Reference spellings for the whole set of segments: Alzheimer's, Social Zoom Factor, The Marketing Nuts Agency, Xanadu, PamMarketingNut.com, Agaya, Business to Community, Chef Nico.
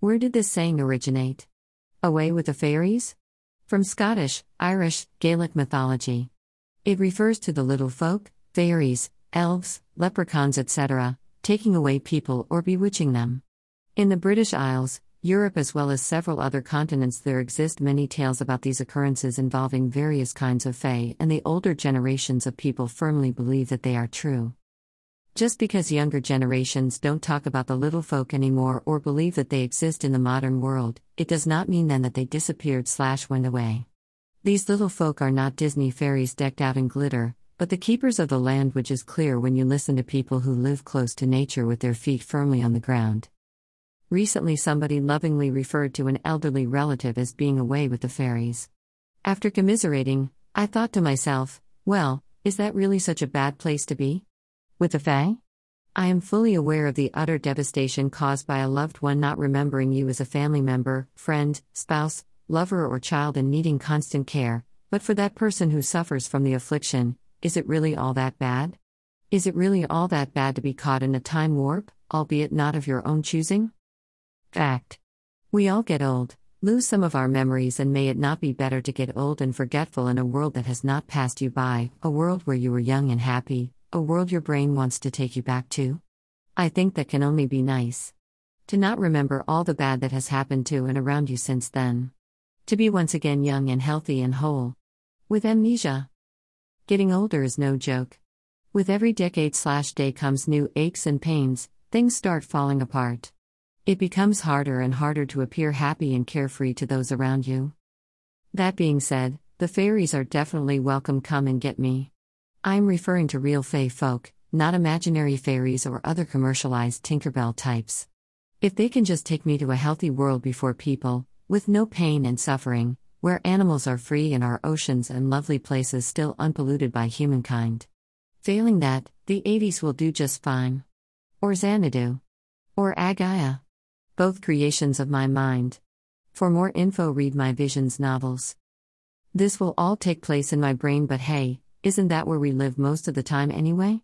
Where did this saying originate? Away with the fairies? From Scottish, Irish, Gaelic mythology. It refers to the little folk, fairies, elves, leprechauns, etc., taking away people or bewitching them. In the British Isles, Europe, as well as several other continents, there exist many tales about these occurrences involving various kinds of fae, and the older generations of people firmly believe that they are true. Just because younger generations don't talk about the little folk anymore or believe that they exist in the modern world, it does not mean then that they disappeared/went away. These little folk are not Disney fairies decked out in glitter, but the keepers of the land, which is clear when you listen to people who live close to nature with their feet firmly on the ground. Recently, somebody lovingly referred to an elderly relative as being away with the fairies. After commiserating, I thought to myself, well, is that really such a bad place to be? With the fae? I am fully aware of the utter devastation caused by a loved one not remembering you as a family member, friend, spouse, lover or child and needing constant care, but for that person who suffers from the affliction, is it really all that bad? Is it really all that bad to be caught in a time warp, albeit not of your own choosing? Fact. We all get old, lose some of our memories, and may it not be better to get old and forgetful in a world that has not passed you by, a world where you were young and happy, a world your brain wants to take you back to? I think that can only be nice. To not remember all the bad that has happened to and around you since then. To be once again young and healthy and whole. With amnesia. Getting older is no joke. With every decade/day comes new aches and pains, things start falling apart. It becomes harder and harder to appear happy and carefree to those around you. That being said, the fairies are definitely welcome, come and get me. I'm referring to real fae folk, not imaginary fairies or other commercialized Tinkerbell types. If they can just take me to a healthy world before people, with no pain and suffering, where animals are free and our oceans and lovely places still unpolluted by humankind. Failing that, the 80s will do just fine. Or Xanadu. Or Agaya. Both creations of my mind. For more info, read my Visions novels. This will all take place in my brain, but hey, isn't that where we live most of the time anyway?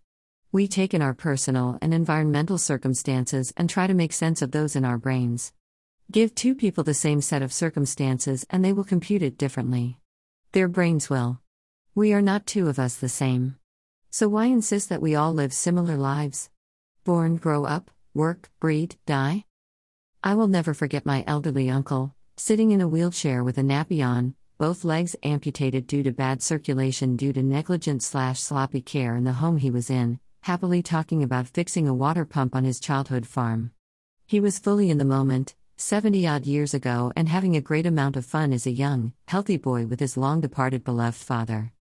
We take in our personal and environmental circumstances and try to make sense of those in our brains. Give two people the same set of circumstances and they will compute it differently. Their brains will. We are not two of us the same. So why insist that we all live similar lives? Born, grow up, work, breed, die? I will never forget my elderly uncle, sitting in a wheelchair with a nappy on, both legs amputated due to bad circulation due to negligent/sloppy care in the home he was in, happily talking about fixing a water pump on his childhood farm. He was fully in the moment, 70-odd years ago, and having a great amount of fun as a young, healthy boy with his long-departed beloved father.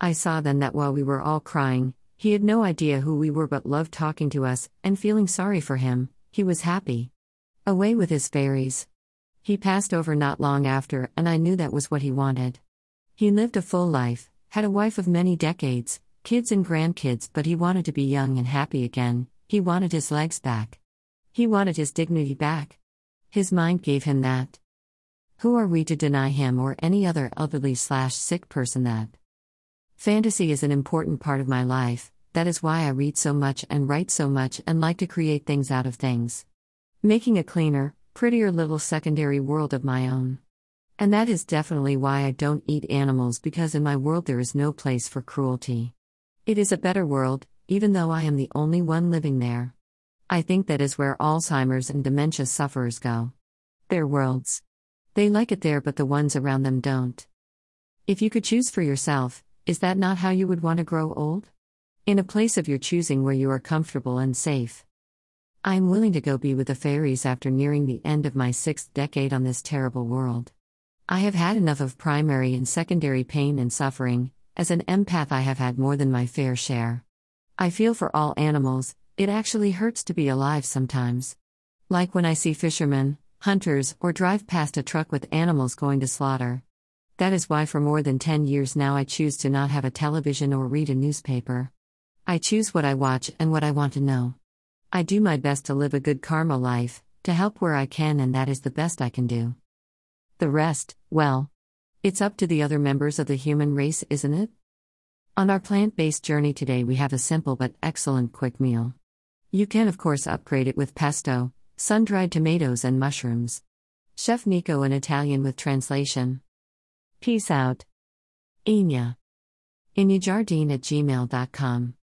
I saw then that while we were all crying, he had no idea who we were but loved talking to us, and feeling sorry for him, he was happy. Away with his fairies. He passed over not long after, and I knew that was what he wanted. He lived a full life, had a wife of many decades, kids and grandkids, but he wanted to be young and happy again. He wanted his legs back. He wanted his dignity back. His mind gave him that. Who are we to deny him or any other elderly/sick person that? Fantasy is an important part of my life. That is why I read so much and write so much and like to create things out of things. Making a cleaner, prettier little secondary world of my own. And that is definitely why I don't eat animals, because in my world there is no place for cruelty. It is a better world, even though I am the only one living there. I think that is where Alzheimer's and dementia sufferers go. Their worlds. They like it there, but the ones around them don't. If you could choose for yourself, is that not how you would want to grow old? In a place of your choosing where you are comfortable and safe. I am willing to go be with the fairies after nearing the end of my 6th decade on this terrible world. I have had enough of primary and secondary pain and suffering. As an empath, I have had more than my fair share. I feel for all animals. It actually hurts to be alive sometimes. Like when I see fishermen, hunters, or drive past a truck with animals going to slaughter. That is why for more than 10 years now I choose to not have a television or read a newspaper. I choose what I watch and what I want to know. I do my best to live a good karma life, to help where I can, and that is the best I can do. The rest, well, it's up to the other members of the human race, isn't it? On our plant-based journey today we have a simple but excellent quick meal. You can of course upgrade it with pesto, sun-dried tomatoes and mushrooms. Chef Nico in Italian with translation. Peace out. Inya. InyaJardine@gmail.com